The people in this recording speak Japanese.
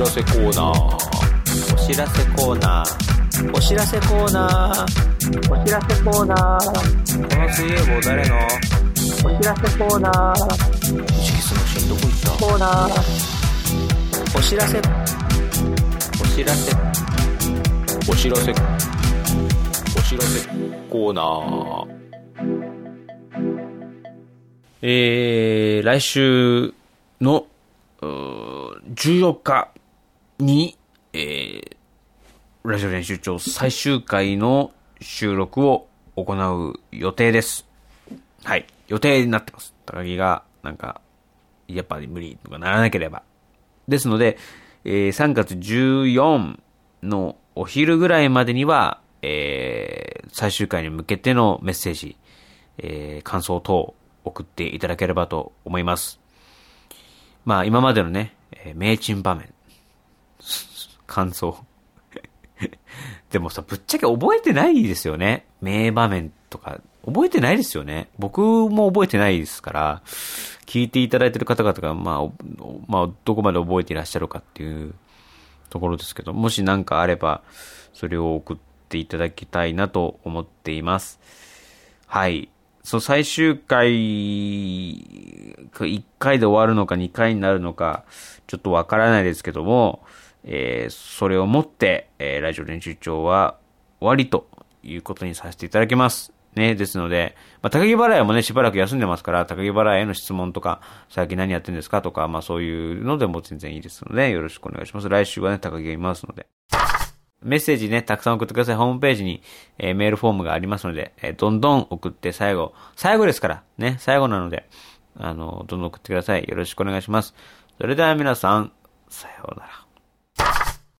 らせコーナー、お知らせコーナー、お知らせコーナー、お知らせコーナー。この水泳棒誰の？お知らせコーナー。藤木スマシンどこ行った？コーナー。お知らせ、お知らせ、お知らせ、お知らせコーナー。来週の14日に、ラジオ練習帳最終回の収録を行う予定です。はい。予定になってます。高木が、なんか、やっぱり無理とかならなければ。ですので、3月14のお昼ぐらいまでには、最終回に向けてのメッセージ、感想等、送っていただければと思います。まあ今までのね、名珍場面、感想。でもさ、ぶっちゃけ覚えてないですよね。名場面とか覚えてないですよね。僕も覚えてないですから、聞いていただいてる方々がまあどこまで覚えていらっしゃるかっていうところですけど、もしなんかあればそれを送っていただきたいなと思っています。はい。そう、最終回、1回で終わるのか2回になるのか、ちょっとわからないですけども、それをもって、ラジオ練習帳は終わりということにさせていただきます。ね、ですので、まあ、高木払いもね、しばらく休んでますから、高木払いへの質問とか、最近何やってんですかとか、まあそういうのでも全然いいですので、よろしくお願いします。来週はね、高木がいますので。メッセージね、たくさん送ってください。ホームページに、メールフォームがありますので、どんどん送って最後ですから、ね、最後なので、どんどん送ってください。よろしくお願いします。それでは皆さん、さようなら。